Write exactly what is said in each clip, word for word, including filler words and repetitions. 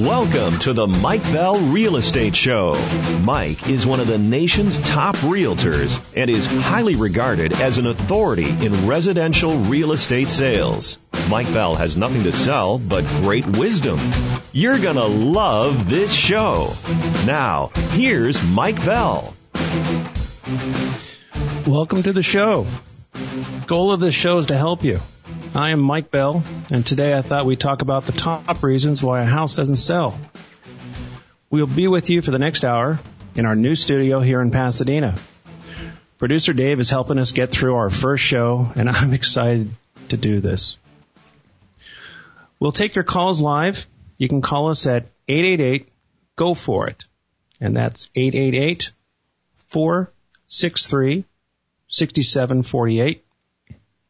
Welcome to the Mike Bell Real Estate Show. Mike is one of the nation's top realtors and is highly regarded as an authority in residential real estate sales. Mike Bell has nothing to sell but great wisdom. You're going to love this show. Now, here's Mike Bell. Welcome to the show. The goal of this show is to help you. I am Mike Bell, and today I thought we'd talk about the top reasons why a house doesn't sell. We'll be with you for the next hour in our new studio here in Pasadena. Producer Dave is helping us get through our first show, and I'm excited to do this. We'll take your calls live. You can call us at eight eight eight, G O, F O R I T, and that's eight eight eight, four six three, six seven four eight.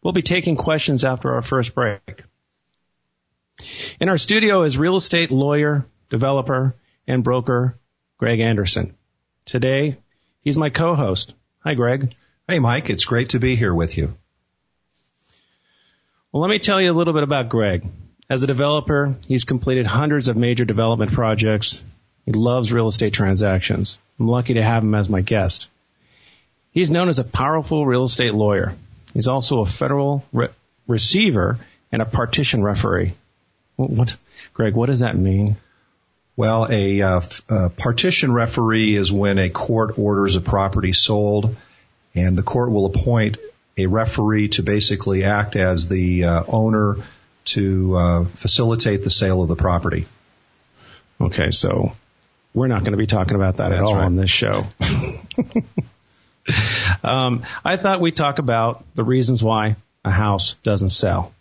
We'll be taking questions after our first break. In our studio is real estate lawyer, developer, and broker Greg Anderson. Today, he's my co-host. Hi, Greg. Hey, Mike. It's great to be here with you. Well, let me tell you a little bit about Greg. As a developer, he's completed hundreds of major development projects. He loves real estate transactions. I'm lucky to have him as my guest. He's known as a powerful real estate lawyer. He's also a federal re- receiver and a partition referee. What, what, Greg, what does that mean? Well, a, uh, f- a partition referee is when a court orders a property sold, and the court will appoint a referee to basically act as the uh, owner to uh, facilitate the sale of the property. Okay, so we're not going to be talking about that That's at all right. on this show. Um, I thought we'd talk about the reasons why a house doesn't sell.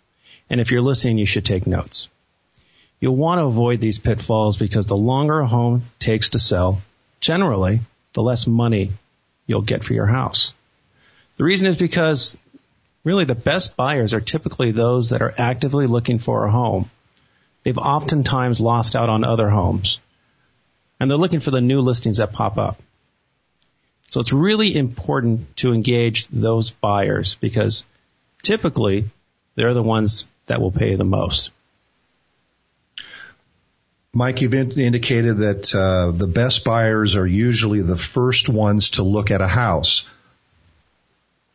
And if you're listening, you should take notes. You'll want to avoid these pitfalls because the longer a home takes to sell, generally, the less money you'll get for your house. The reason is because really the best buyers are typically those that are actively looking for a home. They've oftentimes lost out on other homes, and they're looking for the new listings that pop up. So it's really important to engage those buyers because typically they're the ones that will pay the most. Mike, you've in- indicated that uh, the best buyers are usually the first ones to look at a house.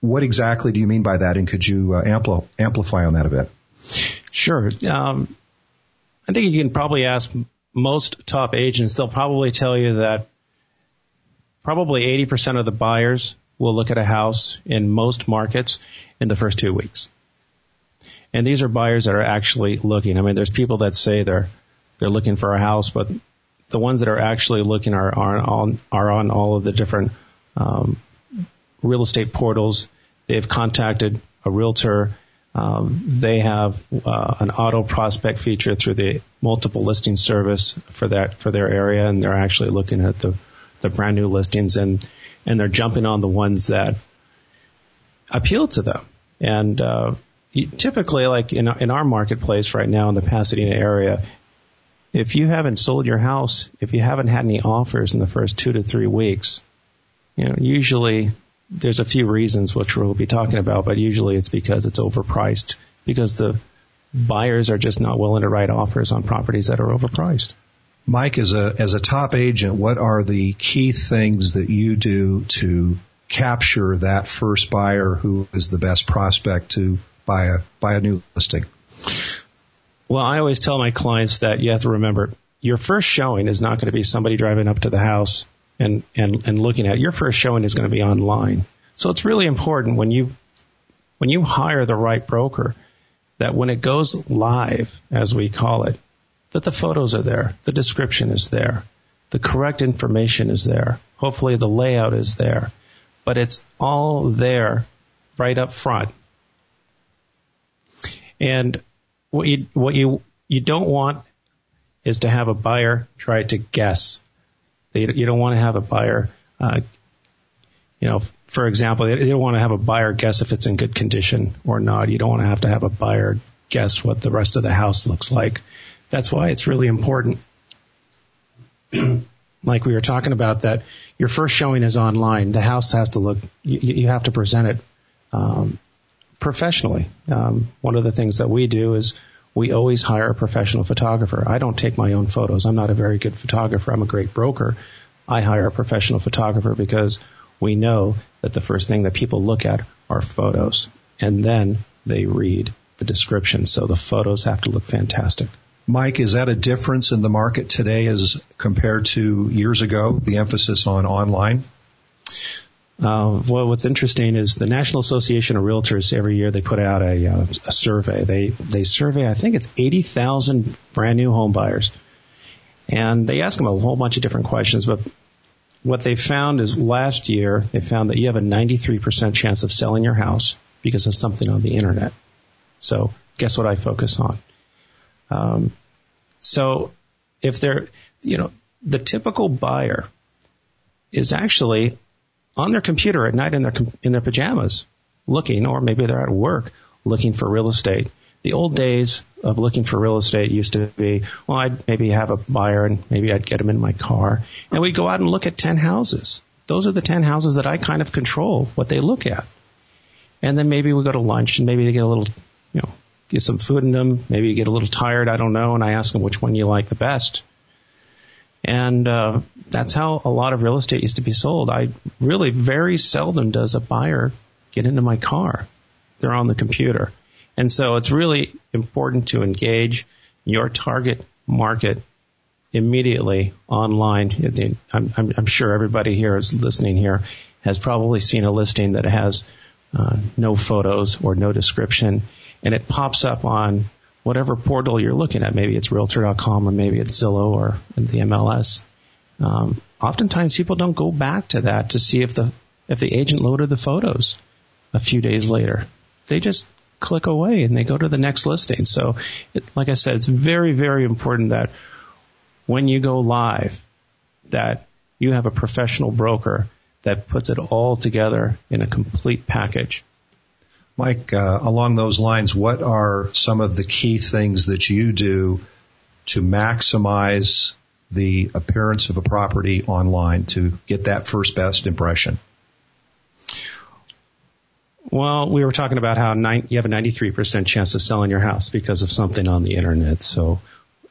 What exactly do you mean by that, and could you uh, ampl- amplify on that a bit? Sure. Um, I think you can probably ask most top agents. They'll probably tell you that probably eighty percent of the buyers will look at a house in most markets in the first two weeks. And these are buyers that are actually looking. I mean, there's people that say they're they're looking for a house, but the ones that are actually looking are, are, on, are on all of the different um, real estate portals. They've contacted a realtor. Um, they have uh, an auto prospect feature through the multiple listing service for that for their area, and they're actually looking at the the brand new listings, and, and they're jumping on the ones that appeal to them. And uh, typically, like in, in our marketplace right now in the Pasadena area, if you haven't sold your house, if you haven't had any offers in the first two to three weeks, you know, usually there's a few reasons which we'll be talking about, but usually it's because it's overpriced, because the buyers are just not willing to write offers on properties that are overpriced. Mike, as a as a top agent, what are the key things that you do to capture that first buyer who is the best prospect to buy a buy a new listing? Well, I always tell my clients that you have to remember your first showing is not going to be somebody driving up to the house and, and, and looking at it. Your first showing is going to be online. So it's really important when you when you hire the right broker that when it goes live, as we call it, that the photos are there, the description is there, the correct information is there, hopefully the layout is there, but it's all there right up front. And what you what you you don't want is to have a buyer try to guess. You don't want to have a buyer, uh, you know, for example, you don't want to have a buyer guess if it's in good condition or not. You don't want to have to have a buyer guess what the rest of the house looks like. That's why it's really important, like we were talking about, that your first showing is online. The house has to look, you, you have to present it um, professionally. Um, one of the things that we do is we always hire a professional photographer. I don't take my own photos. I'm not a very good photographer. I'm a great broker. I hire a professional photographer because we know that the first thing that people look at are photos, and then they read the description. So the photos have to look fantastic. Mike, is that a difference in the market today as compared to years ago, the emphasis on online? Uh, well, what's interesting is the National Association of Realtors, every year they put out a, uh, a survey. They they survey, I think it's eighty thousand brand new home buyers. And they ask them a whole bunch of different questions. But what they found is last year they found that you have a ninety-three percent chance of selling your house because of something on the Internet. So guess what I focus on? Um, so if they're, you know, the typical buyer is actually on their computer at night in their in their pajamas looking, or maybe they're at work looking for real estate. The old days of looking for real estate used to be, well, I'd maybe have a buyer and maybe I'd get them in my car. And we'd go out and look at ten houses. Those are the ten houses that I kind of control what they look at. And then maybe we go to lunch and maybe they get a little, you know, get some food in them. Maybe you get a little tired, I don't know, and I ask them which one you like the best. And uh, that's how a lot of real estate used to be sold. I really very seldom does a buyer get into my car. They're on the computer. And so it's really important to engage your target market immediately online. I'm, I'm, I'm sure everybody here is listening here has probably seen a listing that has uh, no photos or no description, and it pops up on whatever portal you're looking at. Maybe it's Realtor dot com or maybe it's Zillow or the M L S. Um, oftentimes people don't go back to that to see if the if the agent loaded the photos a few days later. They just click away and they go to the next listing. So it, like I said, it's very, very important that when you go live that you have a professional broker that puts it all together in a complete package. Mike, uh, along those lines, what are some of the key things that you do to maximize the appearance of a property online to get that first best impression? Well, we were talking about how nine, you have a ninety-three percent chance of selling your house because of something on the Internet. So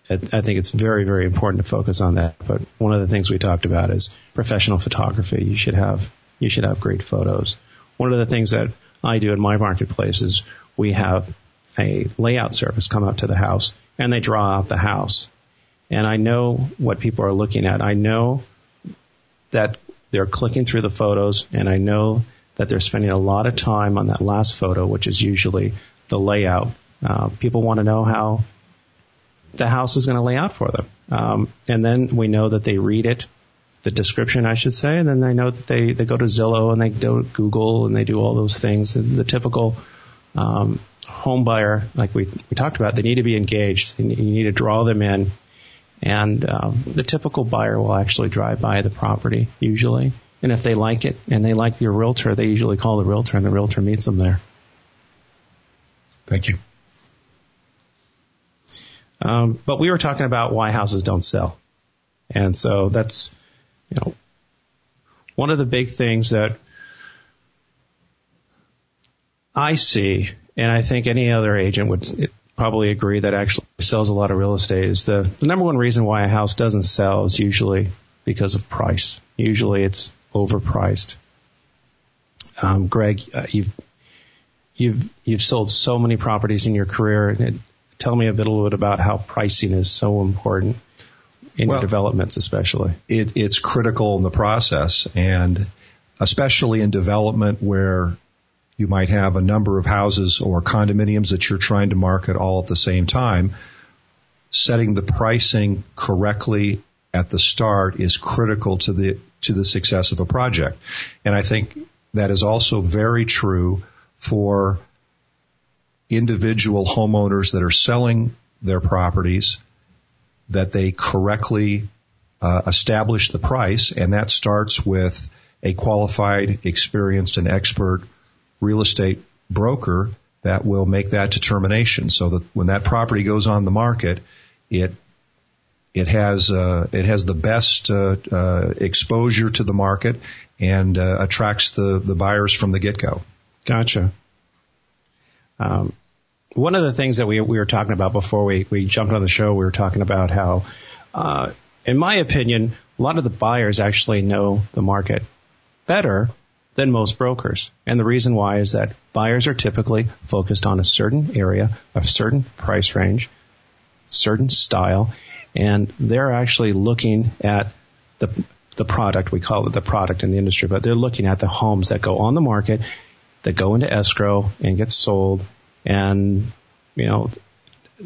I think it's very, very important to focus on that. But one of the things we talked about is professional photography. You should have, you should have great photos. One of the things that I do in my marketplace is we have a layout service come up to the house, and they draw out the house. And I know what people are looking at. I know that they're clicking through the photos, and I know that they're spending a lot of time on that last photo, which is usually the layout. Uh, people want to know how the house is going to lay out for them. Um, and then we know that they read it, the description, I should say, and then they know that they, they go to Zillow and they go to Google and they do all those things. And the typical um, home buyer, like we, we talked about, they need to be engaged. You need to draw them in. And um, the typical buyer will actually drive by the property usually. And if they like it and they like your realtor, they usually call the realtor and the realtor meets them there. Thank you. Um, but we were talking about why houses don't sell. And so that's... You know, one of the big things that I see, and I think any other agent would probably agree that actually sells a lot of real estate, is the, the number one reason why a house doesn't sell is usually because of price. Usually it's overpriced. Um, Greg, uh, you've, you've, you've sold so many properties in your career. And tell me a little bit about how pricing is so important. In well, your developments especially. It, it's critical in the process, and especially in development where you might have a number of houses or condominiums that you're trying to market all at the same time, setting the pricing correctly at the start is critical to the to the success of a project. And I think that is also very true for individual homeowners that are selling their properties, that they correctly uh, establish the price, and that starts with a qualified, experienced, and expert real estate broker that will make that determination so that when that property goes on the market, it it has uh, it has the best uh, uh, exposure to the market and uh, attracts the, the buyers from the get-go. Gotcha. Um, one of the things that we we were talking about before we, we jumped on the show, we were talking about how, uh, in my opinion, a lot of the buyers actually know the market better than most brokers. And the reason why is that buyers are typically focused on a certain area, a certain price range, certain style, and they're actually looking at the the product. We call it the product in the industry, but they're looking at the homes that go on the market, that go into escrow and get sold. And, you know,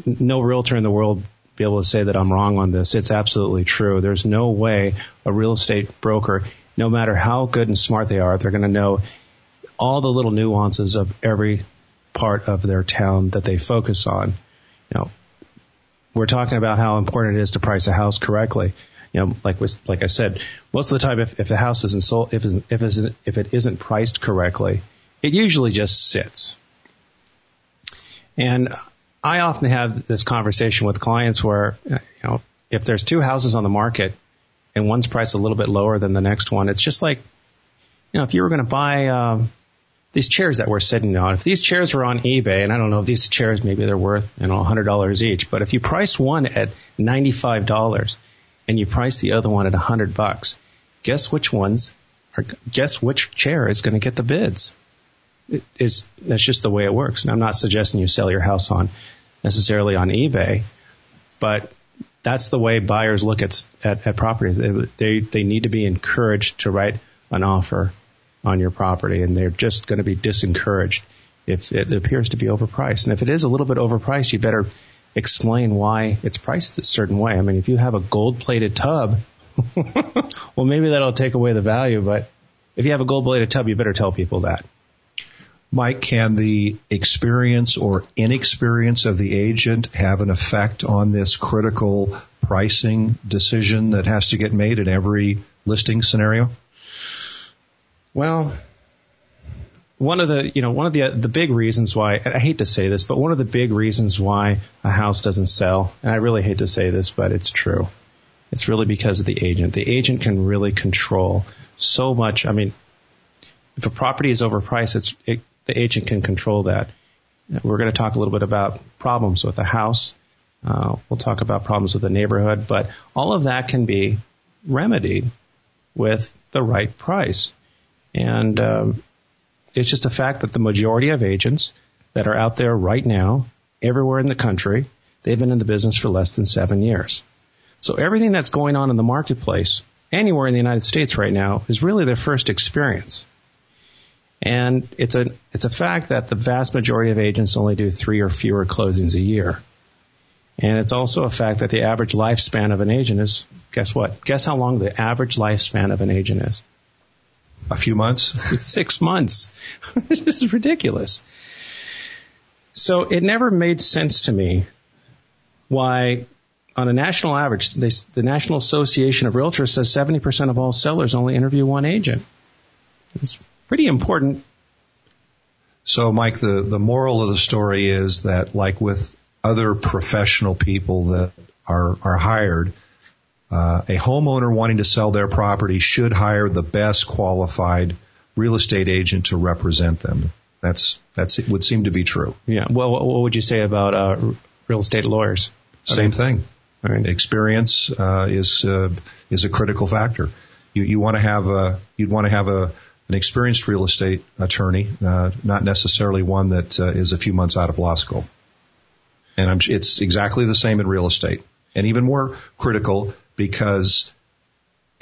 no realtor in the world be able to say that I'm wrong on this. It's absolutely true. There's no way a real estate broker, no matter how good and smart they are, they're going to know all the little nuances of every part of their town that they focus on. You know, we're talking about how important it is to price a house correctly. You know, like was, like I said, most of the time, if, if the house isn't sold, if it isn't, if it isn't priced correctly, it usually just sits. And I often have this conversation with clients where, you know, if there's two houses on the market and one's priced a little bit lower than the next one, it's just like, you know, if you were going to buy um, these chairs that we're sitting on, if these chairs were on eBay, and I don't know if these chairs, maybe they're worth, you know, one hundred dollars each, but if you price one at ninety-five dollars and you price the other one at one hundred bucks, guess which ones, or guess which chair is going to get the bids? It's, that's just the way it works. And I'm not suggesting you sell your house on necessarily on eBay, but that's the way buyers look at at, at properties. They they need to be encouraged to write an offer on your property, and they're just going to be disencouraged if it appears to be overpriced. And if it is a little bit overpriced, you better explain why it's priced a certain way. I mean, if you have a gold-plated tub, well, maybe that'll take away the value, but if you have a gold-plated tub, you better tell people that. Mike, can the experience or inexperience of the agent have an effect on this critical pricing decision that has to get made in every listing scenario? Well, one of the, you know, one of the, the big reasons why, and I hate to say this, but one of the big reasons why a house doesn't sell, and I really hate to say this, but it's true. It's really because of the agent. The agent can really control so much. I mean, if a property is overpriced, it's, it, the agent can control that. We're going to talk a little bit about problems with the house. Uh, we'll talk about problems with the neighborhood, but all of that can be remedied with the right price. And um, it's just a fact that the majority of agents that are out there right now, everywhere in the country, they've been in the business for less than seven years. So everything that's going on in the marketplace, anywhere in the United States right now, is really their first experience. And it's a it's a fact that the vast majority of agents only do three or fewer closings a year. And it's also a fact that the average lifespan of an agent is, guess what? Guess how long the average lifespan of an agent is? A few months. It's six months. This is ridiculous. So it never made sense to me why, on a national average, they, the National Association of Realtors says seventy percent of all sellers only interview one agent. It's pretty important. So, Mike, the, the moral of the story is that, like with other professional people that are, are hired, uh, a homeowner wanting to sell their property should hire the best qualified real estate agent to represent them. That's that's it would seem to be true. Yeah. Well, what, what would you say about uh, real estate lawyers? Same I mean, thing. I mean, experience uh, is uh, is a critical factor. You you want to have a you'd want to have a an experienced real estate attorney, uh, not necessarily one that uh, is a few months out of law school. And I'm, it's exactly the same in real estate, and even more critical because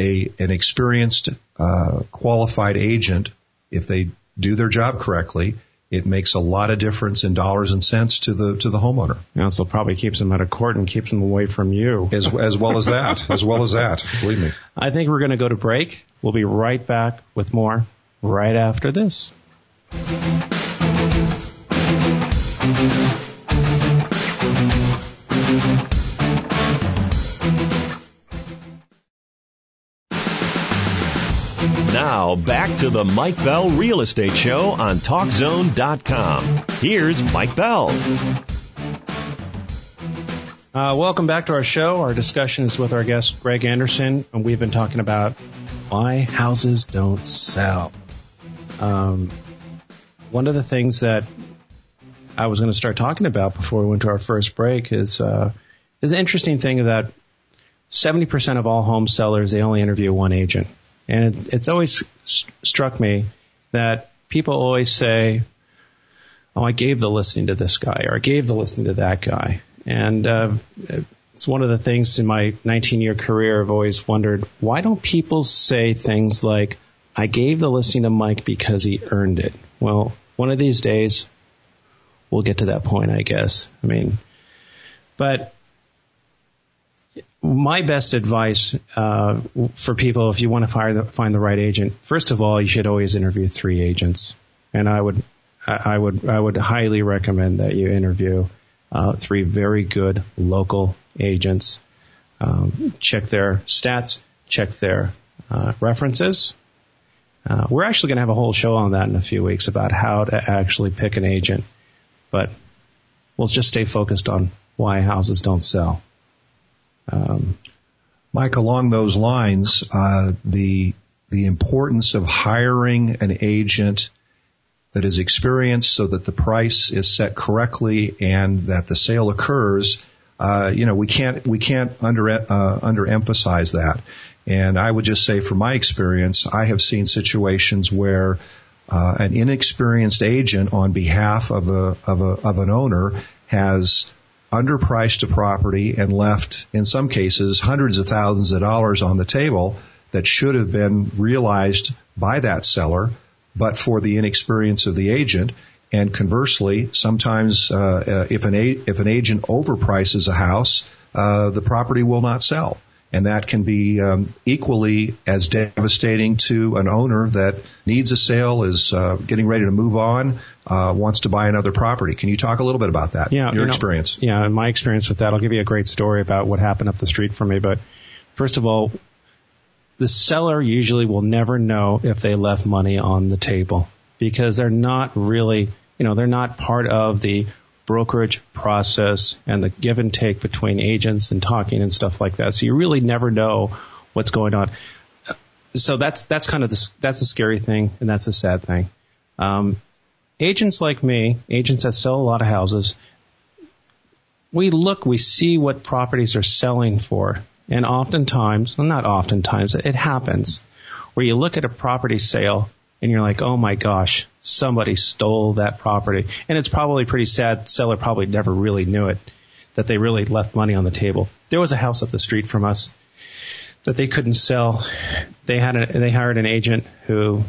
a an experienced, uh, qualified agent, if they do their job correctly, it makes a lot of difference in dollars and cents to the to the homeowner. It also probably keeps them out of court and keeps them away from you. As as well as that, as well as that. Believe me. I think we're going to go to break. We'll be right back with more right after this. Now back to the Mike Bell Real Estate Show on Talk Zone dot com. Here's Mike Bell. Uh, welcome back to our show. Our discussion is with our guest Greg Anderson, and we've been talking about why houses don't sell. Um, one of the things that I was going to start talking about before we went to our first break is uh, is an interesting thing that seventy percent of all home sellers, they only interview one agent. And it, it's always st- struck me that people always say, oh, I gave the listing to this guy, or I gave the listing to that guy. And uh, it's one of the things in my nineteen-year career I've always wondered, why don't people say things like, I gave the listing to Mike because he earned it? Well, one of these days, we'll get to that point, I guess. I mean, but my best advice uh, for people, if you want to find the, find the right agent, first of all, you should always interview three agents. And I would, I would, I would highly recommend that you interview uh, three very good local agents. Um, check their stats, check their uh, references. Uh, we're actually going to have a whole show on that in a few weeks about how to actually pick an agent. But we'll just stay focused on why houses don't sell. Um, Mike, along those lines, uh, the the importance of hiring an agent that is experienced so that the price is set correctly and that the sale occurs, uh, you know, we can't we can't under uh, underemphasize that. And I would just say, from my experience, I have seen situations where Uh, an inexperienced agent on behalf of a, of a, of an owner has underpriced a property and left, in some cases, hundreds of thousands of dollars on the table that should have been realized by that seller, but for the inexperience of the agent. And conversely, sometimes, uh, if an, a- if an agent overprices a house, uh, the property will not sell. And that can be um, equally as devastating to an owner that needs a sale, is uh, getting ready to move on, uh, wants to buy another property. Can you talk a little bit about that, yeah, your you know, experience? Yeah, in my experience with that, I'll give you a great story about what happened up the street from me. But first of all, the seller usually will never know if they left money on the table because they're not really, you know, they're not part of the brokerage process and the give and take between agents and talking and stuff like that. So you really never know what's going on. So that's that's kind of the, that's a scary thing, and that's a sad thing. Um, agents like me, agents that sell a lot of houses, we look, we see what properties are selling for, and oftentimes, well, not oftentimes, it happens where you look at a property sale and you're like, oh my gosh, somebody stole that property. And it's probably pretty sad. The seller probably never really knew it, that they really left money on the table. There was a house up the street from us that they couldn't sell. They had a, they hired an agent who,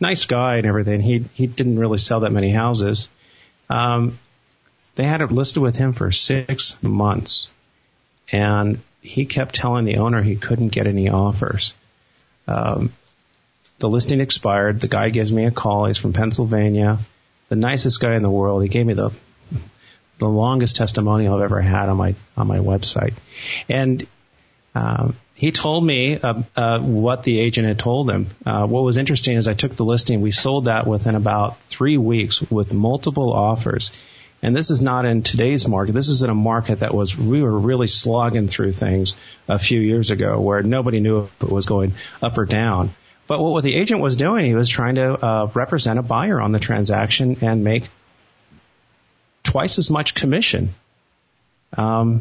nice guy and everything. He he didn't really sell that many houses. Um, they had it listed with him for six months. And he kept telling the owner he couldn't get any offers. Um The listing expired. The guy gives me a call. He's from Pennsylvania, the nicest guy in the world. He gave me the the longest testimonial I've ever had on my on my website, and um, he told me uh, uh, what the agent had told him. Uh, what was interesting is I took the listing. We sold that within about three weeks with multiple offers, and this is not in today's market. This is in a market that was we were really slogging through things a few years ago, where nobody knew if it was going up or down. But what the agent was doing, he was trying to uh, represent a buyer on the transaction and make twice as much commission. Um,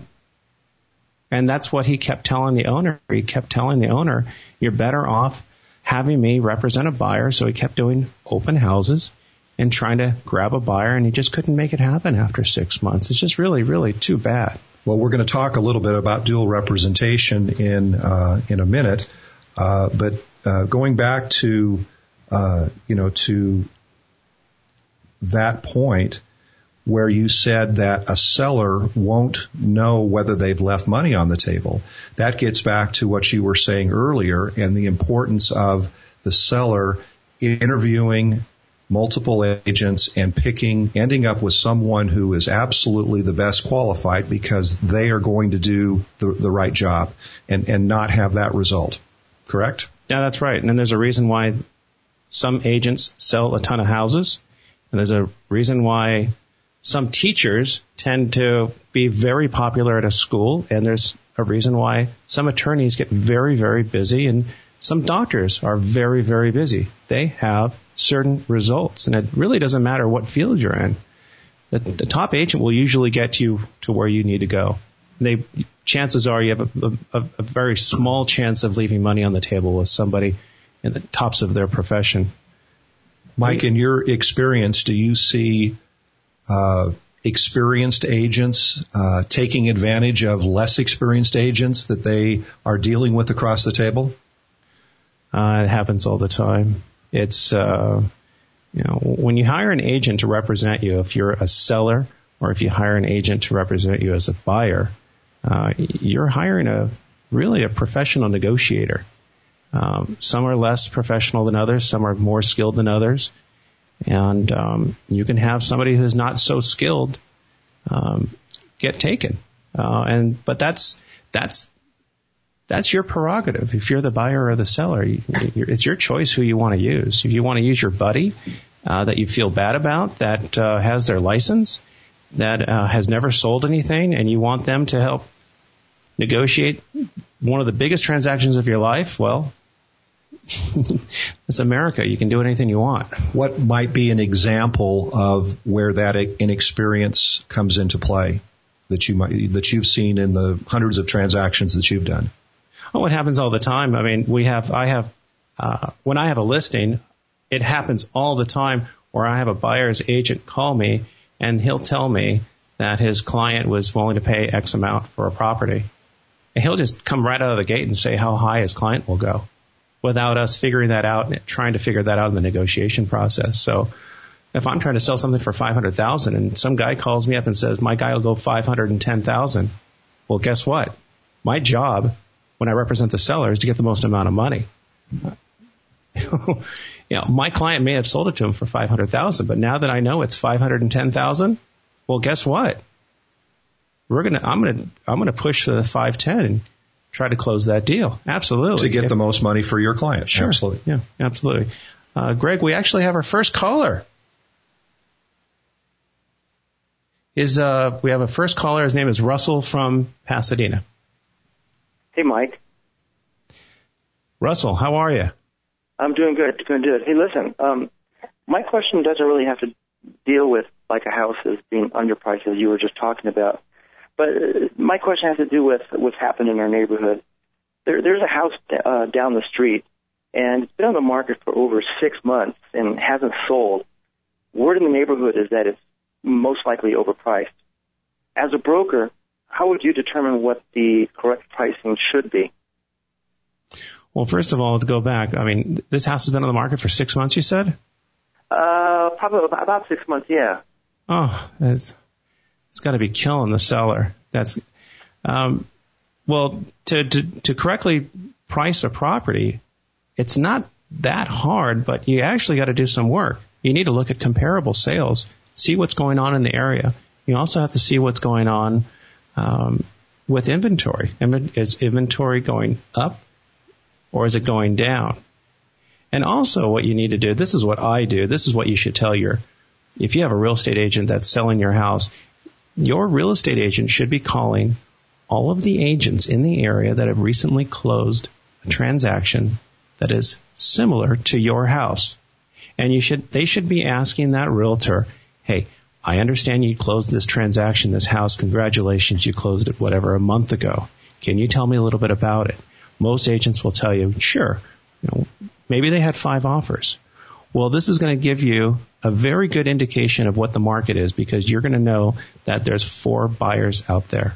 and that's what he kept telling the owner. He kept telling the owner, you're better off having me represent a buyer. So he kept doing open houses and trying to grab a buyer, and he just couldn't make it happen after six months. It's just really, really too bad. Well, we're going to talk a little bit about dual representation in uh, in a minute, uh, but Uh, going back to, uh, you know, to that point where you said that a seller won't know whether they've left money on the table, that gets back to what you were saying earlier and the importance of the seller interviewing multiple agents and picking, ending up with someone who is absolutely the best qualified because they are going to do the, the right job and, and not have that result. Correct? Yeah, that's right. And then there's a reason why some agents sell a ton of houses, and there's a reason why some teachers tend to be very popular at a school, and there's a reason why some attorneys get very, very busy, and some doctors are very, very busy. They have certain results, and it really doesn't matter what field you're in. a, a top agent will usually get you to where you need to go. They, chances are you have a, a, a very small chance of leaving money on the table with somebody in the tops of their profession. Mike, in your experience, do you see uh, experienced agents uh, taking advantage of less experienced agents that they are dealing with across the table? Uh, it happens all the time. It's, uh, you know, when you hire an agent to represent you, if you're a seller or if you hire an agent to represent you as a buyer, uh, you're hiring a really a professional negotiator. Um, some are less professional than others. Some are more skilled than others. And um, you can have somebody who's not so skilled um, get taken. Uh, and but that's that's that's your prerogative. If you're the buyer or the seller, you, it's your choice who you want to use. If you want to use your buddy uh, that you feel bad about, that uh, has their license, that uh, has never sold anything, and you want them to help negotiate one of the biggest transactions of your life, well, it's America. You can do anything you want. What might be an example of where that inexperience comes into play that you might, that you've seen in the hundreds of transactions that you've done? Oh, it happens all the time. I mean, we have, I have, uh, when I have a listing, it happens all the time where I have a buyer's agent call me and he'll tell me that his client was willing to pay X amount for a property. And he'll just come right out of the gate and say how high his client will go, without us figuring that out and trying to figure that out in the negotiation process. So if I'm trying to sell something for five hundred thousand dollars and some guy calls me up and says, my guy will go five hundred ten thousand dollars, well, guess what? My job when I represent the seller is to get the most amount of money. you know, my client may have sold it to him for five hundred thousand dollars, but now that I know it's five hundred ten thousand dollars, well, guess what? We're gonna. I'm gonna. I'm gonna push the five ten and try to close that deal. Absolutely. To get the most money for your client. Sure. Absolutely. Yeah. Absolutely. Uh, Greg, we actually have our first caller. Is uh, we have a first caller. His name is Russell from Pasadena. Hey, Mike. Russell, how are you? I'm doing good. Doing good. Hey, listen. Um, my question doesn't really have to deal with like a house as being underpriced as you were just talking about. But my question has to do with what's happened in our neighborhood. There, there's a house uh, down the street, and it's been on the market for over six months and hasn't sold. Word in the neighborhood is that it's most likely overpriced. As a broker, how would you determine what the correct pricing should be? Well, first of all, to go back, I mean, this house has been on the market for six months, you said? Uh, probably about six months, yeah. Oh, that's... It's got to be killing the seller. That's um, well, to, to to correctly price a property, it's not that hard, but you actually got to do some work. You need to look at comparable sales, see what's going on in the area. You also have to see what's going on um, with inventory. Is inventory going up or is it going down? And also what you need to do, this is what I do, this is what you should tell your, if you have a real estate agent that's selling your house, your real estate agent should be calling all of the agents in the area that have recently closed a transaction that is similar to your house. And you should, they should be asking that realtor, hey, I understand you closed this transaction, this house. Congratulations, you closed it, whatever, a month ago. Can you tell me a little bit about it? Most agents will tell you, sure. You know, maybe they had five offers. Well, this is going to give you a very good indication of what the market is because you're going to know that there's four buyers out there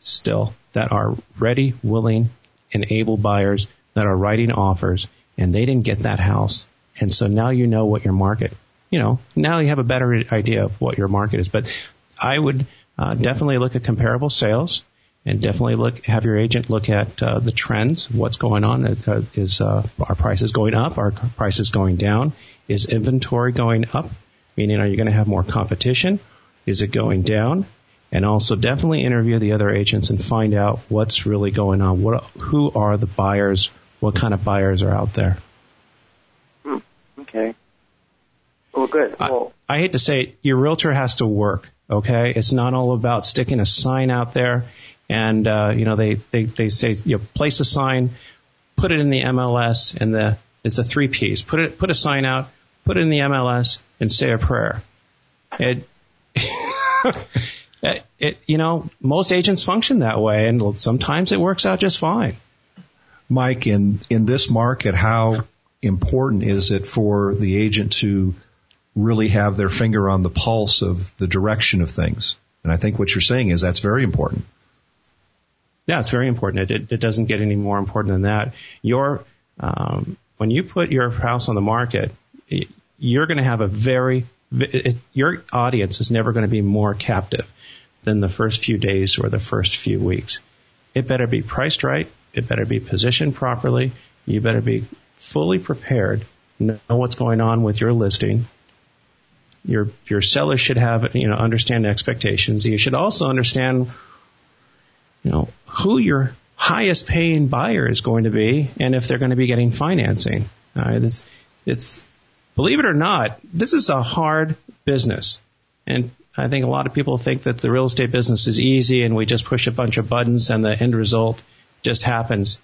still that are ready, willing, and able buyers that are writing offers, and they didn't get that house. And so now you know what your market, you know, now you have a better idea of what your market is. But I would uh, definitely look at comparable sales and definitely look, have your agent look at uh, the trends, what's going on. Uh, is uh, our prices going up? Are prices going down? Is inventory going up? Meaning, are you going to have more competition? Is it going down? And also definitely interview the other agents and find out what's really going on. What, who are the buyers? What kind of buyers are out there? Hmm. Okay. Well, good. Well, I, I hate to say it, your realtor has to work, okay? It's not all about sticking a sign out there. And, uh, you know, they, they, they say, you know, place a sign, put it in the M L S, and the it's a three-piece. Put it, put a sign out, put it in the M L S, and say a prayer. It, it, it, you know, most agents function that way, and sometimes it works out just fine. Mike, in, in this market, how important is it for the agent to really have their finger on the pulse of the direction of things? And I think what you're saying is that's very important. Yeah, it's very important. It, it, it doesn't get any more important than that. Your um, when you put your house on the market, you're going to have a very it, your audience is never going to be more captive than the first few days or the first few weeks. It better be priced right. It better be positioned properly. You better be fully prepared. Know what's going on with your listing. Your your sellers should have you know understand expectations. You should also understand you know who your highest paying buyer is going to be, and if they're going to be getting financing. Uh, it's, it's believe it or not, this is a hard business, and I think a lot of people think that the real estate business is easy and we just push a bunch of buttons and the end result just happens.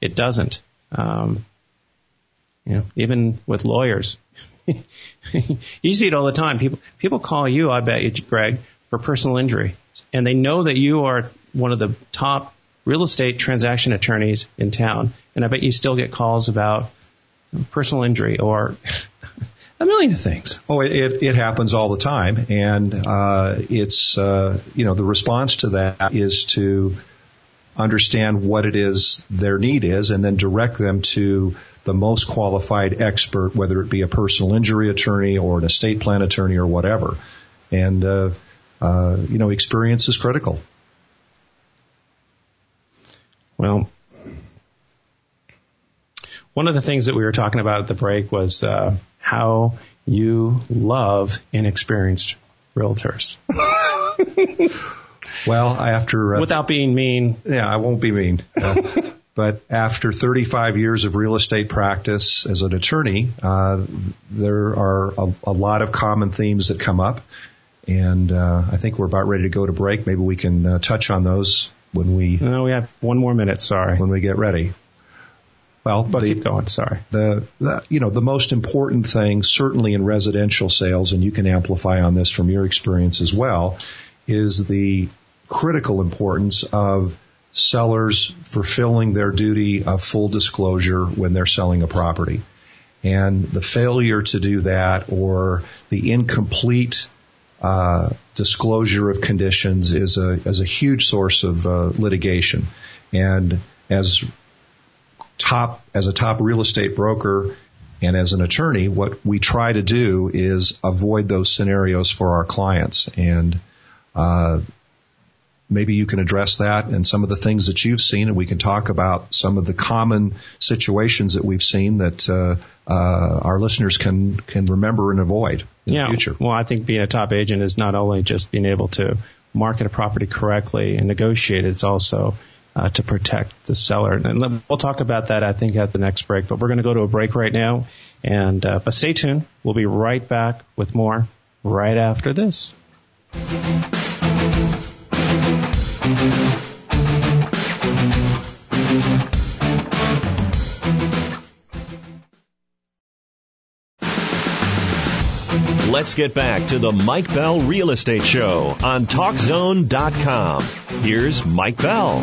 It doesn't. Um, you know, even with lawyers. You see it all the time. People people call you, I bet you, Greg, for personal injury. And they know that you are one of the top real estate transaction attorneys in town. And I bet you still get calls about personal injury or a million things. Oh, it, it happens all the time. And uh, it's, uh, you know, the response to that is to understand what it is their need is and then direct them to the most qualified expert, whether it be a personal injury attorney or an estate plan attorney or whatever. And, uh, uh, you know, experience is critical. Well, one of the things that we were talking about at the break was uh, how you love inexperienced realtors. Well, after... Uh, Without being mean. Yeah, I won't be mean. Uh, but after thirty-five years of real estate practice as an attorney, uh, there are a, a lot of common themes that come up. And uh, I think we're about ready to go to break. Maybe we can uh, touch on those when we... No, we have one more minute, sorry. When we get ready. Well, but the, keep going, sorry. The, the you know, the most important thing, certainly in residential sales, and you can amplify on this from your experience as well, is the critical importance of sellers fulfilling their duty of full disclosure when they're selling a property. And the failure to do that or the incomplete uh, disclosure of conditions is a is a huge source of uh, litigation. And as top as a top real estate broker and as an attorney, what we try to do is avoid those scenarios for our clients. And uh maybe you can address that and some of the things that you've seen, and we can talk about some of the common situations that we've seen that uh, uh, our listeners can, can remember and avoid in yeah. the future. Well, I think being a top agent is not only just being able to market a property correctly and negotiate, it's also uh, to protect the seller. And we'll talk about that, I think, at the next break. But we're going to go to a break right now. And uh, but stay tuned. We'll be right back with more right after this. Let's get back to the Mike Bell Real Estate Show on Talk Zone dot com. Here's Mike Bell.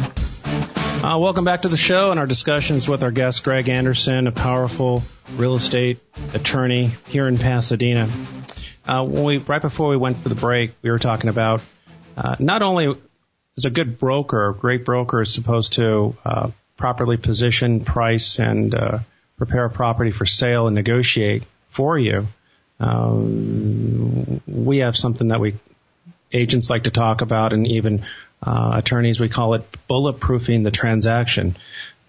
Uh, welcome back to the show and our discussions with our guest, Greg Anderson, a powerful real estate attorney here in Pasadena. Uh, when we, right before we went for the break, we were talking about uh, not only is a good broker, a great broker is supposed to uh, properly position, price, and uh, prepare a property for sale and negotiate for you. Um, we have something that we agents like to talk about, and even uh, attorneys, we call it bulletproofing the transaction.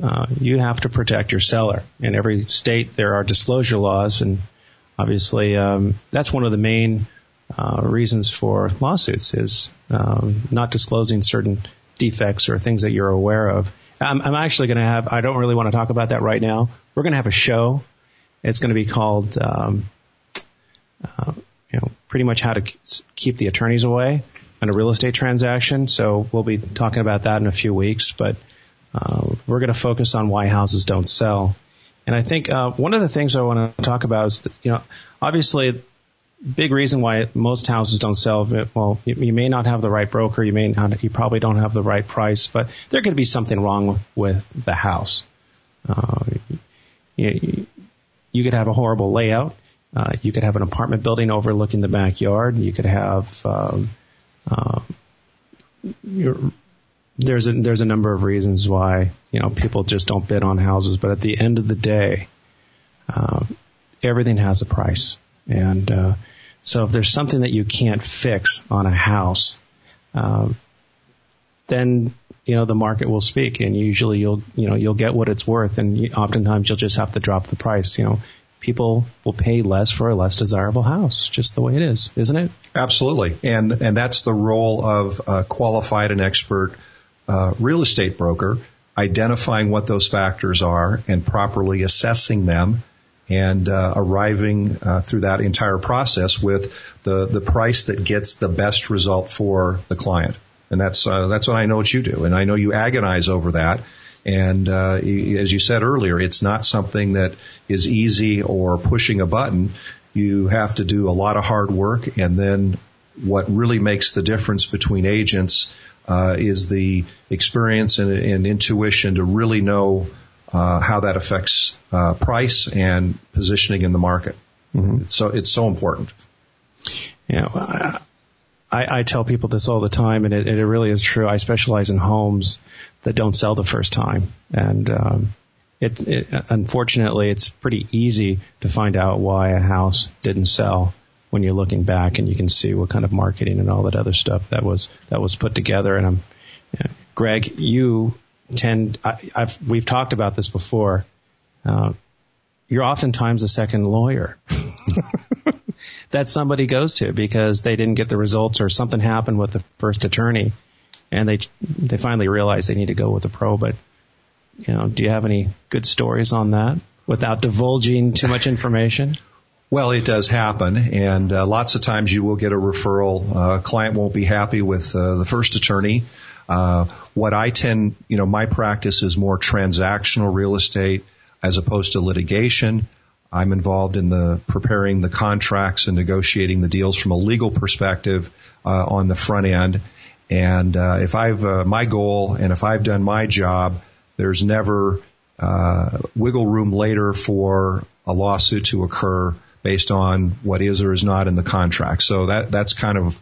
Uh, you have to protect your seller. In every state, there are disclosure laws, and obviously, um, that's one of the main uh, reasons for lawsuits is um, not disclosing certain defects or things that you're aware of. I'm, I'm actually going to have – I don't really want to talk about that right now. We're going to have a show. It's going to be called um, uh, you know, pretty much how to keep the attorneys away on a real estate transaction. So we'll be talking about that in a few weeks. But uh, we're going to focus on why houses don't sell. And I think uh, one of the things I want to talk about is, you know, obviously big reason why most houses don't sell. Well, you may not have the right broker. You may not. You probably don't have the right price. But there could be something wrong with the house. Uh, you, you could have a horrible layout. Uh, you could have an apartment building overlooking the backyard. You could have. Um, uh, your, there's a there's a number of reasons why you know people just don't bid on houses. But at the end of the day, uh, everything has a price. And uh, so if there's something that you can't fix on a house, uh, then, you know, the market will speak, and usually you'll, you know, you'll get what it's worth, and you, oftentimes you'll just have to drop the price. You know, people will pay less for a less desirable house, just the way it is, isn't it? Absolutely. And, and that's the role of a qualified and expert uh, real estate broker, identifying what those factors are and properly assessing them. And uh, arriving uh, through that entire process with the, the price that gets the best result for the client. And that's uh, that's what I know what you do. And I know you agonize over that. And uh, as you said earlier, it's not something that is easy or pushing a button. You have to do a lot of hard work. And then what really makes the difference between agents uh, is the experience and, and intuition to really know Uh, how that affects uh, price and positioning in the market. Mm-hmm. So it's so important. Yeah, well, I, I, I tell people this all the time, and it, it really is true. I specialize in homes that don't sell the first time, and um, it, it unfortunately it's pretty easy to find out why a house didn't sell when you're looking back, and you can see what kind of marketing and all that other stuff that was that was put together. And I'm, yeah, Greg, you. Tend, I, I've, we've talked about this before. Uh, you're oftentimes the second lawyer that somebody goes to because they didn't get the results or something happened with the first attorney, and they they finally realize they need to go with a pro. But you know, do you have any good stories on that without divulging too much information? Well, it does happen, and uh, lots of times you will get a referral. Uh, a client won't be happy with uh, the first attorney. Uh, what I tend, you know, my practice is more transactional real estate as opposed to litigation. I'm involved in the preparing the contracts and negotiating the deals from a legal perspective uh, on the front end. And uh, if I've uh, my goal, and if I've done my job, there's never uh, wiggle room later for a lawsuit to occur based on what is or is not in the contract. So that that's kind of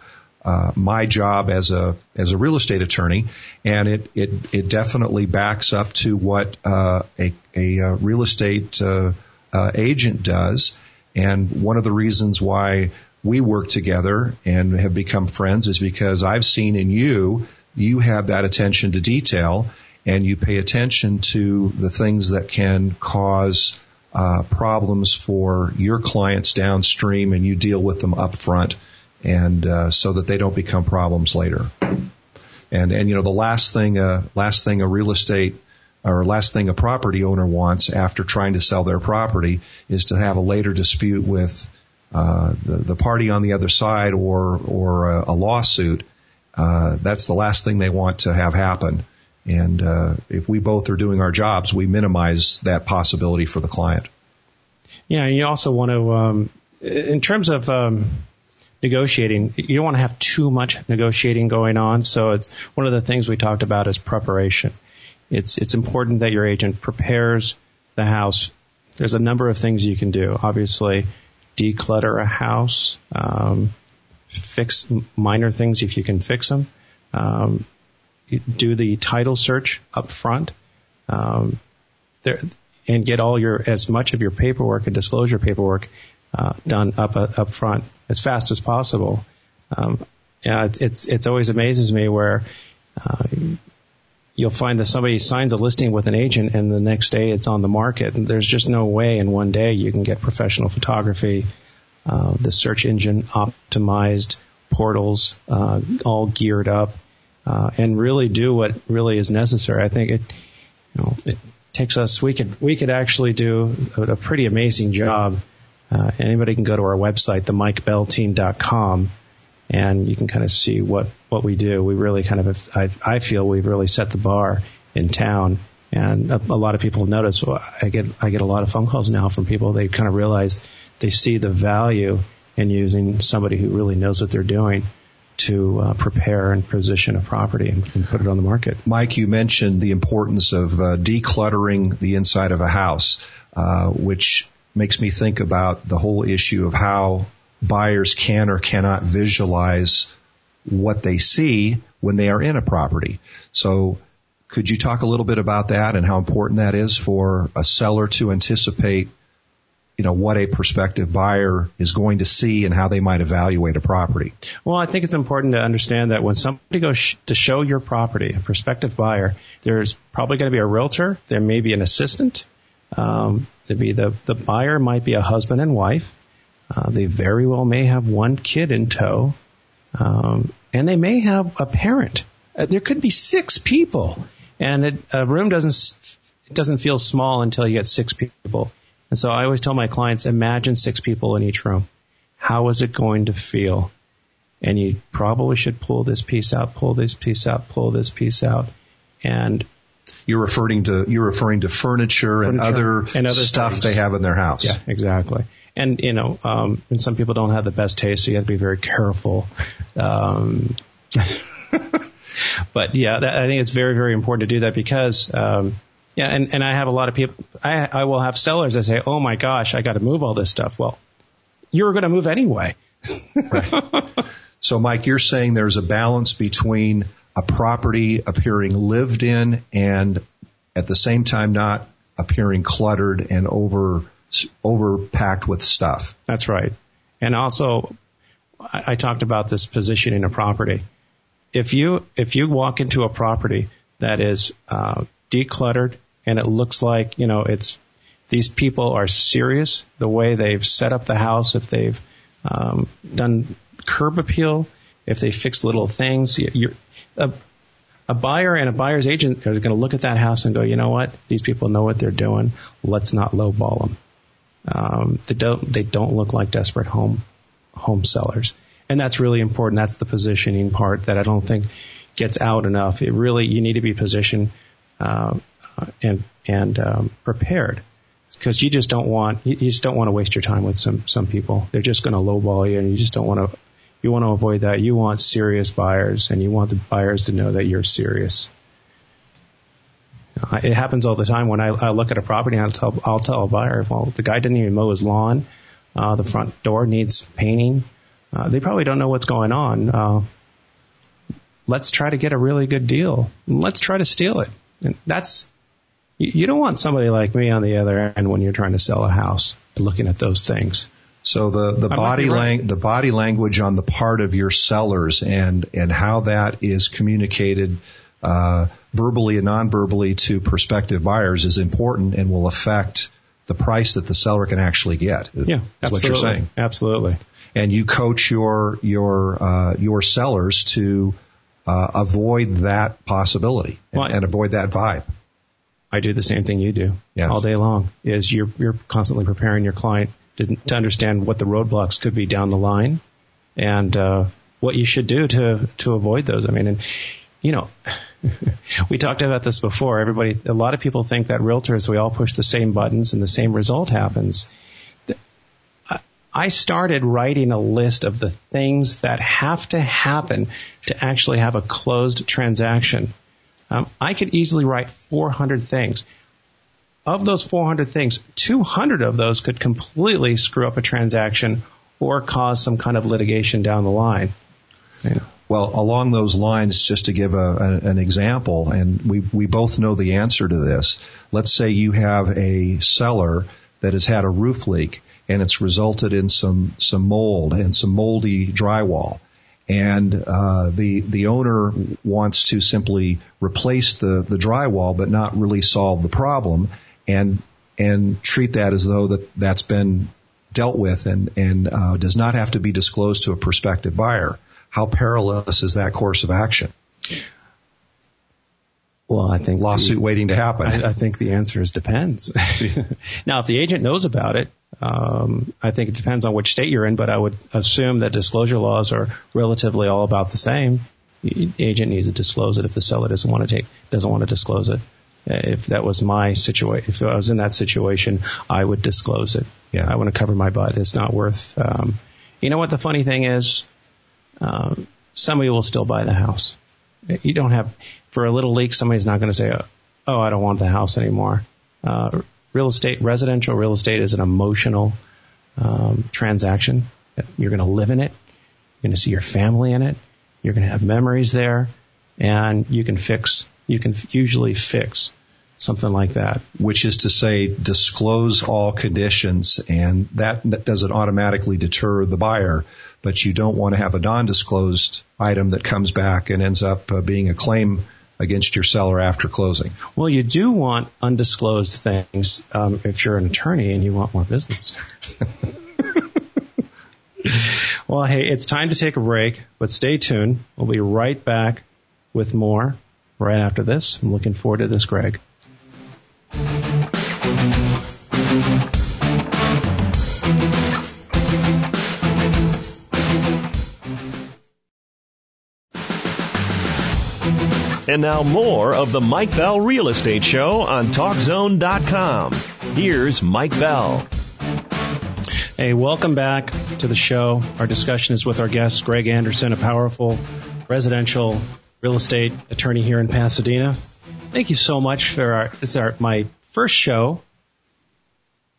Uh, my job as a as a real estate attorney, and it it, it definitely backs up to what uh, a a uh, real estate uh, uh, agent does. And one of the reasons why we work together and have become friends is because I've seen in you you have that attention to detail, and you pay attention to the things that can cause uh, problems for your clients downstream, and you deal with them up front. And uh, so that they don't become problems later. And and you know the last thing uh, last thing a real estate or last thing a property owner wants after trying to sell their property is to have a later dispute with uh, the, the party on the other side or or a, a lawsuit. Uh, that's the last thing they want to have happen. And uh, if we both are doing our jobs, we minimize that possibility for the client. Yeah, and you also want to, um, in terms of. Um Negotiating, you don't want to have too much negotiating going on. So it's one of the things we talked about is preparation. It's it's important that your agent prepares the house. There's a number of things you can do. Obviously, declutter a house, um, fix minor things if you can fix them. Um, do the title search up front, um, there, and get all your as much of your paperwork and disclosure paperwork uh, done up uh, up front. As fast as possible. Um, yeah, it's, it's it's always amazes me where uh, you'll find that somebody signs a listing with an agent, and the next day it's on the market. And there's just no way in one day you can get professional photography, uh, the search engine optimized, portals uh, all geared up, uh, and really do what really is necessary. I think it you know it takes us we could we could actually do a, a pretty amazing job. Uh, anybody can go to our website, the Mike Bell Team dot com, and you can kind of see what, what we do. We really kind of, have, I, I feel we've really set the bar in town, and a, a lot of people have noticed. I get I get a lot of phone calls now from people. They kind of realize they see the value and using somebody who really knows what they're doing to uh, prepare and position a property and, and put it on the market. Mike, you mentioned the importance of uh, decluttering the inside of a house, uh, which makes me think about the whole issue of how buyers can or cannot visualize what they see when they are in a property. So could you talk a little bit about that and how important that is for a seller to anticipate, you know, what a prospective buyer is going to see and how they might evaluate a property? Well, I think it's important to understand that when somebody goes sh- to show your property, a prospective buyer, there's probably going to be a realtor. There may be an assistant. Um, there'd be the, the buyer might be a husband and wife. Uh, they very well may have one kid in tow. Um, and they may have a parent. Uh, there could be six people. And it, a room doesn't it doesn't feel small until you get six people. And so I always tell my clients, imagine six people in each room. How is it going to feel? And you probably should pull this piece out, pull this piece out, pull this piece out. And you're referring to you're referring to furniture, furniture and, other and other stuff things they have in their house. Yeah, exactly. And you know, um, and some people don't have the best taste, so you have to be very careful. Um, but yeah, that, I think it's very, very important to do that because. Um, Yeah, and, and I have a lot of people, I, I will have sellers that say, oh my gosh, I got to move all this stuff. Well, you're going to move anyway. Right. So, Mike, you're saying there's a balance between a property appearing lived in and at the same time not appearing cluttered and over overpacked with stuff. That's right. And also, I, I talked about this positioning a property. If you, if you walk into a property that is uh, decluttered, and it looks like, you know, it's these people are serious the way they've set up the house, if they've um, done curb appeal, if they fix little things. You're, a, a buyer and a buyer's agent are going to look at that house and go, you know what, these people know what they're doing. Let's not lowball them. Um, they don't they don't look like desperate home home sellers, and that's really important. That's the positioning part that I don't think gets out enough. It really you need to be positioned. Uh, and and um, prepared, because you just don't want you just don't want to waste your time with some some people. They're just going to lowball you, and you just don't want to. You want to avoid that. You want serious buyers, and you want the buyers to know that you're serious. Uh, it happens all the time when I, I look at a property, and I'll tell I'll tell a buyer, well, the guy didn't even mow his lawn. Uh, the front door needs painting. Uh, they probably don't know what's going on. Uh, let's try to get a really good deal. Let's try to steal it. And that's, you don't want somebody like me on the other end when you're trying to sell a house, looking at those things. So the, the body lang- right. the body language on the part of your sellers and, and how that is communicated uh, verbally and non-verbally to prospective buyers is important and will affect the price that the seller can actually get. Yeah, that's what you're saying. Absolutely. And you coach your your uh, your sellers to Uh, avoid that possibility and, well, and avoid that vibe. I do the same thing you do yes. all day long. Is you're you're constantly preparing your client to, to understand what the roadblocks could be down the line, and uh, what you should do to to avoid those. I mean, and you know, we talked about this before. Everybody, a lot of people think that realtors we all push the same buttons and the same result happens. I started writing a list of the things that have to happen to actually have a closed transaction. Um, I could easily write four hundred things. Of those four hundred things, two hundred of those could completely screw up a transaction or cause some kind of litigation down the line. Yeah. Well, along those lines, just to give a, a, an example, and we, we both know the answer to this. Let's say you have a seller that has had a roof leak, and it's resulted in some, some mold and some moldy drywall. And uh, the the owner wants to simply replace the, the drywall but not really solve the problem and and treat that as though that, that's been dealt with and, and uh, does not have to be disclosed to a prospective buyer. How perilous is that course of action? Well, I think lawsuit the, waiting to happen. I, I think the answer is depends. Now, if the agent knows about it, um, I think it depends on which state you're in, but I would assume that disclosure laws are relatively all about the same. The agent needs to disclose it if the seller doesn't want to take doesn't want to disclose it. If that was my situation, if I was in that situation, I would disclose it. Yeah, I want to cover my butt. It's not worth um, You know what the funny thing is? Um, somebody will still buy the house. You don't have, for a little leak, somebody's not going to say, oh, I don't want the house anymore. Uh, real estate, residential real estate is an emotional um, transaction. You're going to live in it. You're going to see your family in it. You're going to have memories there. And you can fix, you can usually fix something like that. Which is to say, disclose all conditions, and that doesn't automatically deter the buyer. But you don't want to have a non-disclosed item that comes back and ends up uh, being a claim against your seller after closing. Well, you do want undisclosed things um, if you're an attorney and you want more business. Well, hey, it's time to take a break, but stay tuned. We'll be right back with more right after this. I'm looking forward to this, Greg. And now more of the Mike Bell Real Estate Show on Talk Zone dot com. Here's Mike Bell. Hey, welcome back to the show. Our discussion is with our guest, Greg Anderson, a powerful residential real estate attorney here in Pasadena. Thank you so much for our, it's our, my first show.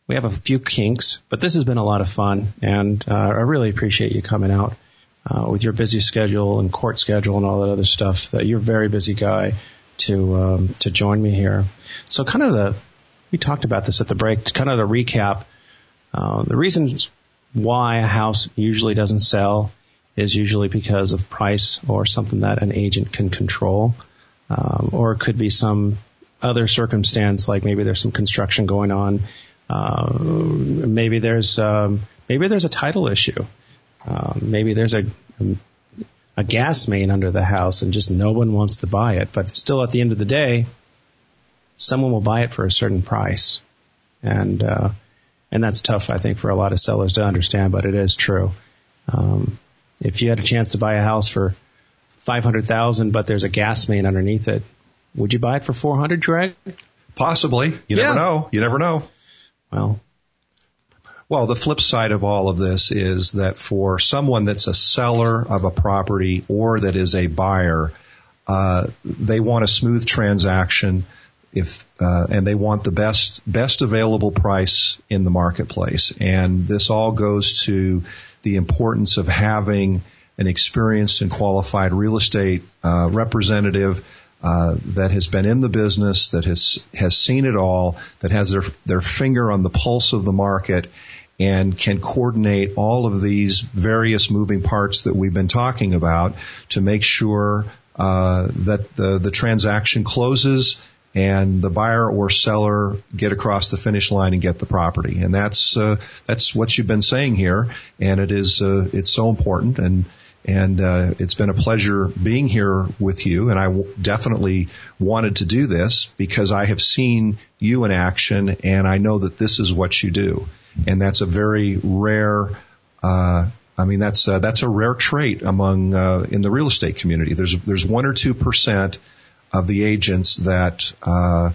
We have a few kinks, but this has been a lot of fun, and uh, I really appreciate you coming out. Uh, with your busy schedule and court schedule and all that other stuff, that you're a very busy guy to um, to join me here. So kind of the, we talked about this at the break, kind of the recap. Uh, the reason why a house usually doesn't sell is usually because of price or something that an agent can control, um, or it could be some other circumstance, like maybe there's some construction going on. Uh, maybe there's um, maybe there's a title issue. Um, maybe there's a a gas main under the house and just no one wants to buy it. But still, at the end of the day, someone will buy it for a certain price. And uh, and that's tough, I think, for a lot of sellers to understand, but it is true. Um, if you had a chance to buy a house for five hundred thousand dollars, but there's a gas main underneath it, would you buy it for four hundred thousand dollars, Greg? Possibly. You never yeah. know. You never know. Well, Well, the flip side of all of this is that for someone that's a seller of a property or that is a buyer, uh, they want a smooth transaction, if uh, and they want the best best available price in the marketplace. And this all goes to the importance of having an experienced and qualified real estate uh, representative Uh, that has been in the business, that has has seen it all, that has their their finger on the pulse of the market, and can coordinate all of these various moving parts that we've been talking about to make sure uh, that the the transaction closes and the buyer or seller get across the finish line and get the property. And that's uh, that's what you've been saying here, and it is uh, it's so important. And And uh, it's been a pleasure being here with you, and I w- definitely wanted to do this because I have seen you in action, and I know that this is what you do. And that's a very rare, uh, I mean, that's uh, that's a rare trait among uh, in the real estate community. There's there's one or two percent of the agents that uh,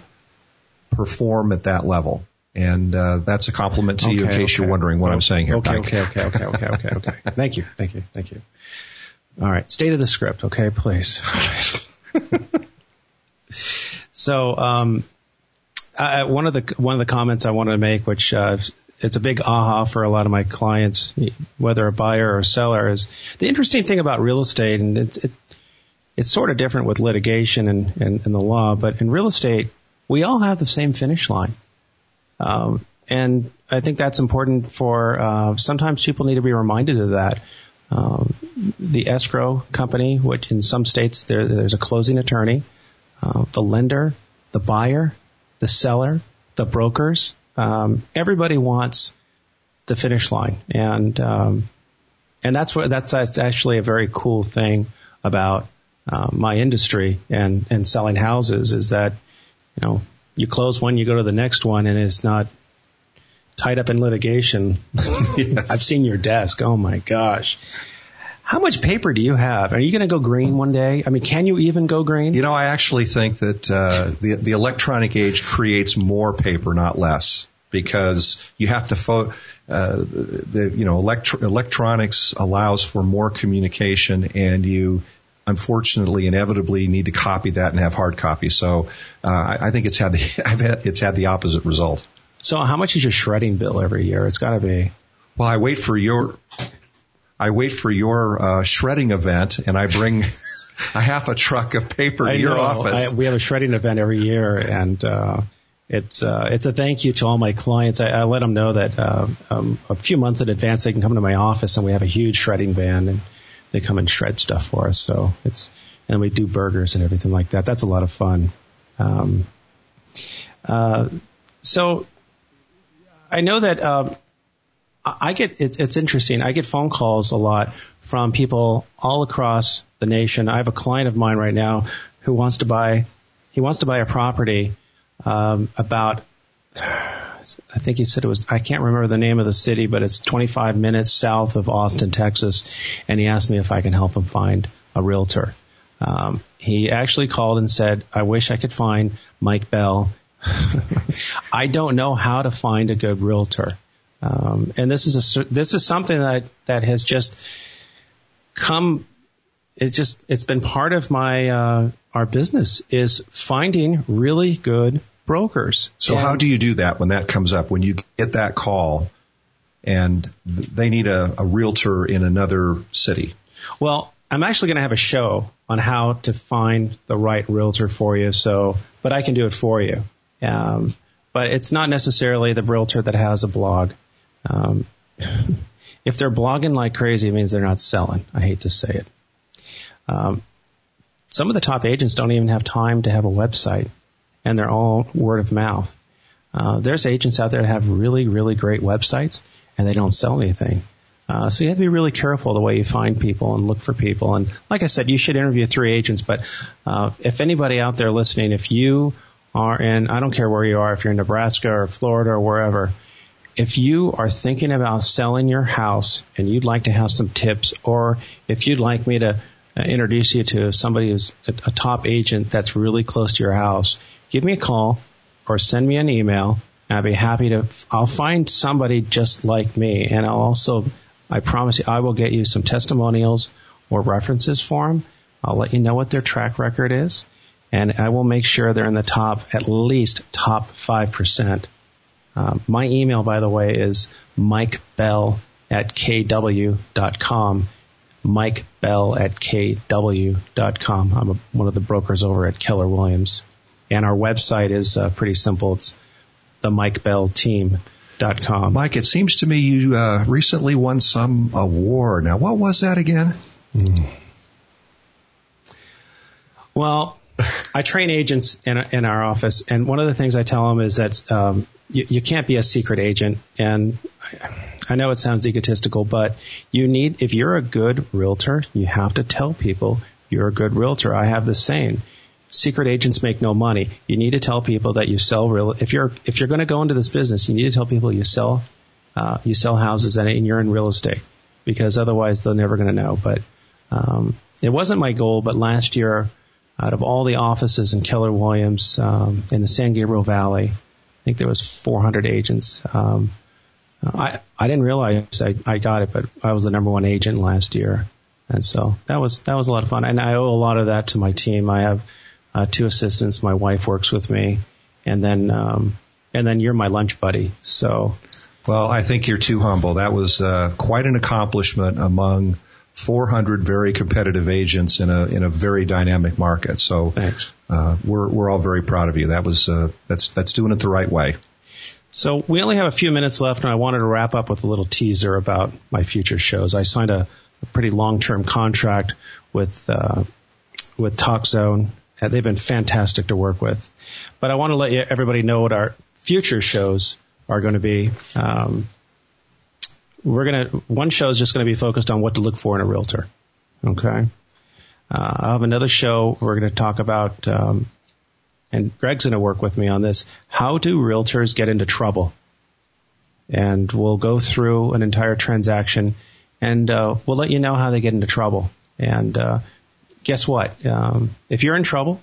perform at that level. And uh, that's a compliment to okay, you in case okay. you're wondering what I'm saying here. Okay, okay, okay, okay, okay, okay, okay. Thank you, thank you, thank you. All right, stay to the script, okay, please. So um, I, one of the one of the comments I wanted to make, which uh, it's a big aha for a lot of my clients, whether a buyer or a seller, is the interesting thing about real estate, and it's it, it's sort of different with litigation and, and, and the law, but in real estate, we all have the same finish line. Um, and I think that's important for, uh, sometimes people need to be reminded of that. Um, the escrow company, which in some states there, there's a closing attorney, uh, the lender, the buyer, the seller, the brokers, um, everybody wants the finish line. And, um, and that's what, that's, that's actually a very cool thing about, uh, my industry and, and selling houses is that, you know, you close one, you go to the next one, and it's not tied up in litigation. Yes. I've seen your desk. Oh, my gosh. How much paper do you have? Are you going to go green one day? I mean, can you even go green? You know, I actually think that uh, the, the electronic age creates more paper, not less. because you have to fo- uh, the you know elect- electronics allows for more communication, and you unfortunately inevitably need to copy that and have hard copy. So uh, I, I think it's had the I've had, it's had the opposite result. So how much is your shredding bill every year? It's got to be. Well, I wait for your I wait for your uh, shredding event, and I bring a half a truck of paper to I your know. office. I, we have a shredding event every year, and uh, it's uh, it's a thank you to all my clients. I, I let them know that uh, um, a few months in advance they can come to my office, and we have a huge shredding van, and they come and shred stuff for us. So it's and we do burgers and everything like that. That's a lot of fun. Um, uh, so I know that um, I get it's it's interesting. I get phone calls a lot from people all across the nation. I have a client of mine right now who wants to buy, he wants to buy a property um, about, I think he said it was, I can't remember the name of the city, but it's twenty-five minutes south of Austin, Texas, and he asked me if I can help him find a realtor. Um, he actually called and said, I wish I could find Mike Bell. I don't know how to find a good realtor. Um, and this is a, this is something that, that has just come, it just, it's been part of my, uh, our business is finding really good brokers. So and how do you do that when that comes up, when you get that call and th- they need a, a realtor in another city? Well, I'm actually going to have a show on how to find the right realtor for you. So, but I can do it for you. Um, but it's not necessarily the realtor that has a blog. Um, if they're blogging like crazy, it means they're not selling. I hate to say it. Um, some of the top agents don't even have time to have a website, and they're all word of mouth. Uh, there's agents out there that have really, really great websites, and they don't sell anything. Uh, so you have to be really careful the way you find people and look for people. And like I said, you should interview three agents, but uh, if anybody out there listening, if you are in, I don't care where you are, if you're in Nebraska or Florida or wherever, if you are thinking about selling your house and you'd like to have some tips, or if you'd like me to introduce you to somebody who's a top agent that's really close to your house, give me a call or send me an email, and I'd be happy to, I'll find somebody just like me, and I'll also, I promise you, I will get you some testimonials or references for them. I'll let you know what their track record is, and I will make sure they're in the top, at least top five percent. Uh, my email, by the way, is Mike Bell at K W dot com. Mike Bell at K W dot com. I'm a, one of the brokers over at Keller Williams. And our website is uh, pretty simple. It's the Mike Bell Team dot com. Mike, it seems to me you uh, recently won some award. Now, what was that again? Mm. Well, I train agents in, in our office, and one of the things I tell them is that um, you, you can't be a secret agent. And I know it sounds egotistical, but you need, if you're a good realtor, you have to tell people you're a good realtor. I have this saying: secret agents make no money. You need to tell people that you sell real. If you're if you're going to go into this business, you need to tell people you sell uh, you sell houses and you're in real estate, because otherwise they're never going to know. But um, it wasn't my goal, but last year, out of all the offices in Keller Williams, um, in the San Gabriel Valley, I think there was four hundred agents. Um, I I didn't realize I, I got it, but I was the number one agent last year, and so that was that was a lot of fun. And I owe a lot of that to my team. I have uh, two assistants. My wife works with me, and then um, and then you're my lunch buddy. So, well, I think you're too humble. That was uh, quite an accomplishment among four hundred very competitive agents in a in a very dynamic market. So uh, we're we're all very proud of you. That was uh, that's that's doing it the right way. So we only have a few minutes left, and I wanted to wrap up with a little teaser about my future shows. I signed a, a pretty long-term contract with uh, with TalkZone. They've been fantastic to work with, but I want to let you, everybody know what our future shows are going to be. Um, We're gonna one show is just gonna be focused on what to look for in a realtor. Okay, uh, I have another show we're gonna talk about, um, and Greg's gonna work with me on this. How do realtors get into trouble? And we'll go through an entire transaction, and uh, we'll let you know how they get into trouble. And uh, guess what? Um, if you're in trouble,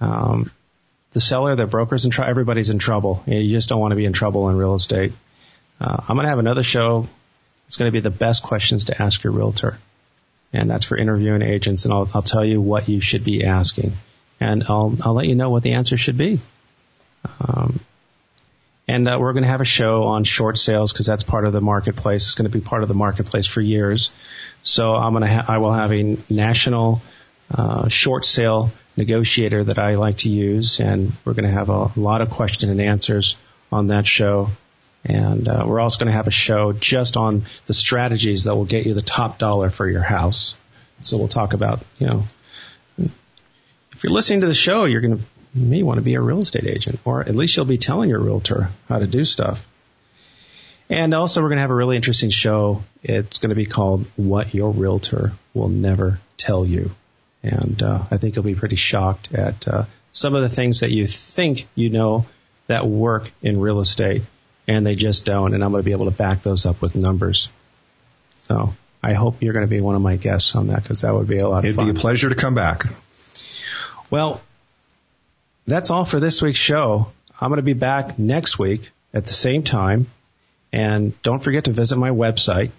um, the seller, their brokers, and tr- everybody's in trouble. You know, you just don't want to be in trouble in real estate. Uh, I'm going to have another show. It's going to be the best questions to ask your realtor. And that's for interviewing agents. And I'll, I'll tell you what you should be asking. And I'll, I'll let you know what the answer should be. Um, and uh, we're going to have a show on short sales because that's part of the marketplace. It's going to be part of the marketplace for years. So I'm going to ha- I will have a national uh, short sale negotiator that I like to use. And we're going to have a lot of question and answers on that show. And uh, we're also going to have a show just on the strategies that will get you the top dollar for your house. So we'll talk about, you know, if you're listening to the show, you're going to you may want to be a real estate agent, or at least you'll be telling your realtor how to do stuff. And also we're going to have a really interesting show. It's going to be called What Your Realtor Will Never Tell You. And uh, I think you'll be pretty shocked at uh, some of the things that you think you know that work in real estate. And they just don't. And I'm going to be able to back those up with numbers. So I hope you're going to be one of my guests on that, because that would be a lot of fun. It'd be a pleasure to come back. Well, that's all for this week's show. I'm going to be back next week at the same time. And don't forget to visit my website,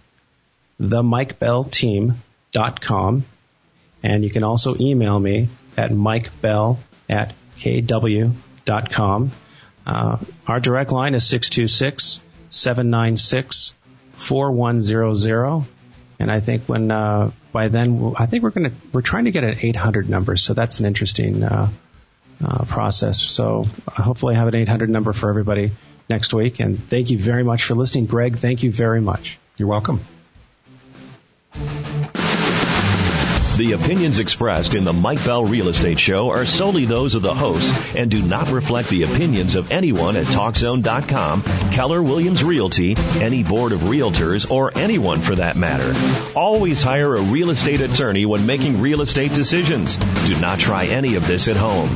the Mike Bell Team dot com. And you can also email me at Mike Bell at K W dot com. Uh, our direct line is six two six, seven nine six, four one zero zero. And I think when, uh, by then, we'll, I think we're going to, we're trying to get an eight hundred number. So that's an interesting, uh, uh, process. So hopefully I have an eight hundred number for everybody next week. And thank you very much for listening. Greg, thank you very much. You're welcome. The opinions expressed in the Mike Bell Real Estate Show are solely those of the hosts and do not reflect the opinions of anyone at TalkZone dot com, Keller Williams Realty, any board of realtors, or anyone for that matter. Always hire a real estate attorney when making real estate decisions. Do not try any of this at home.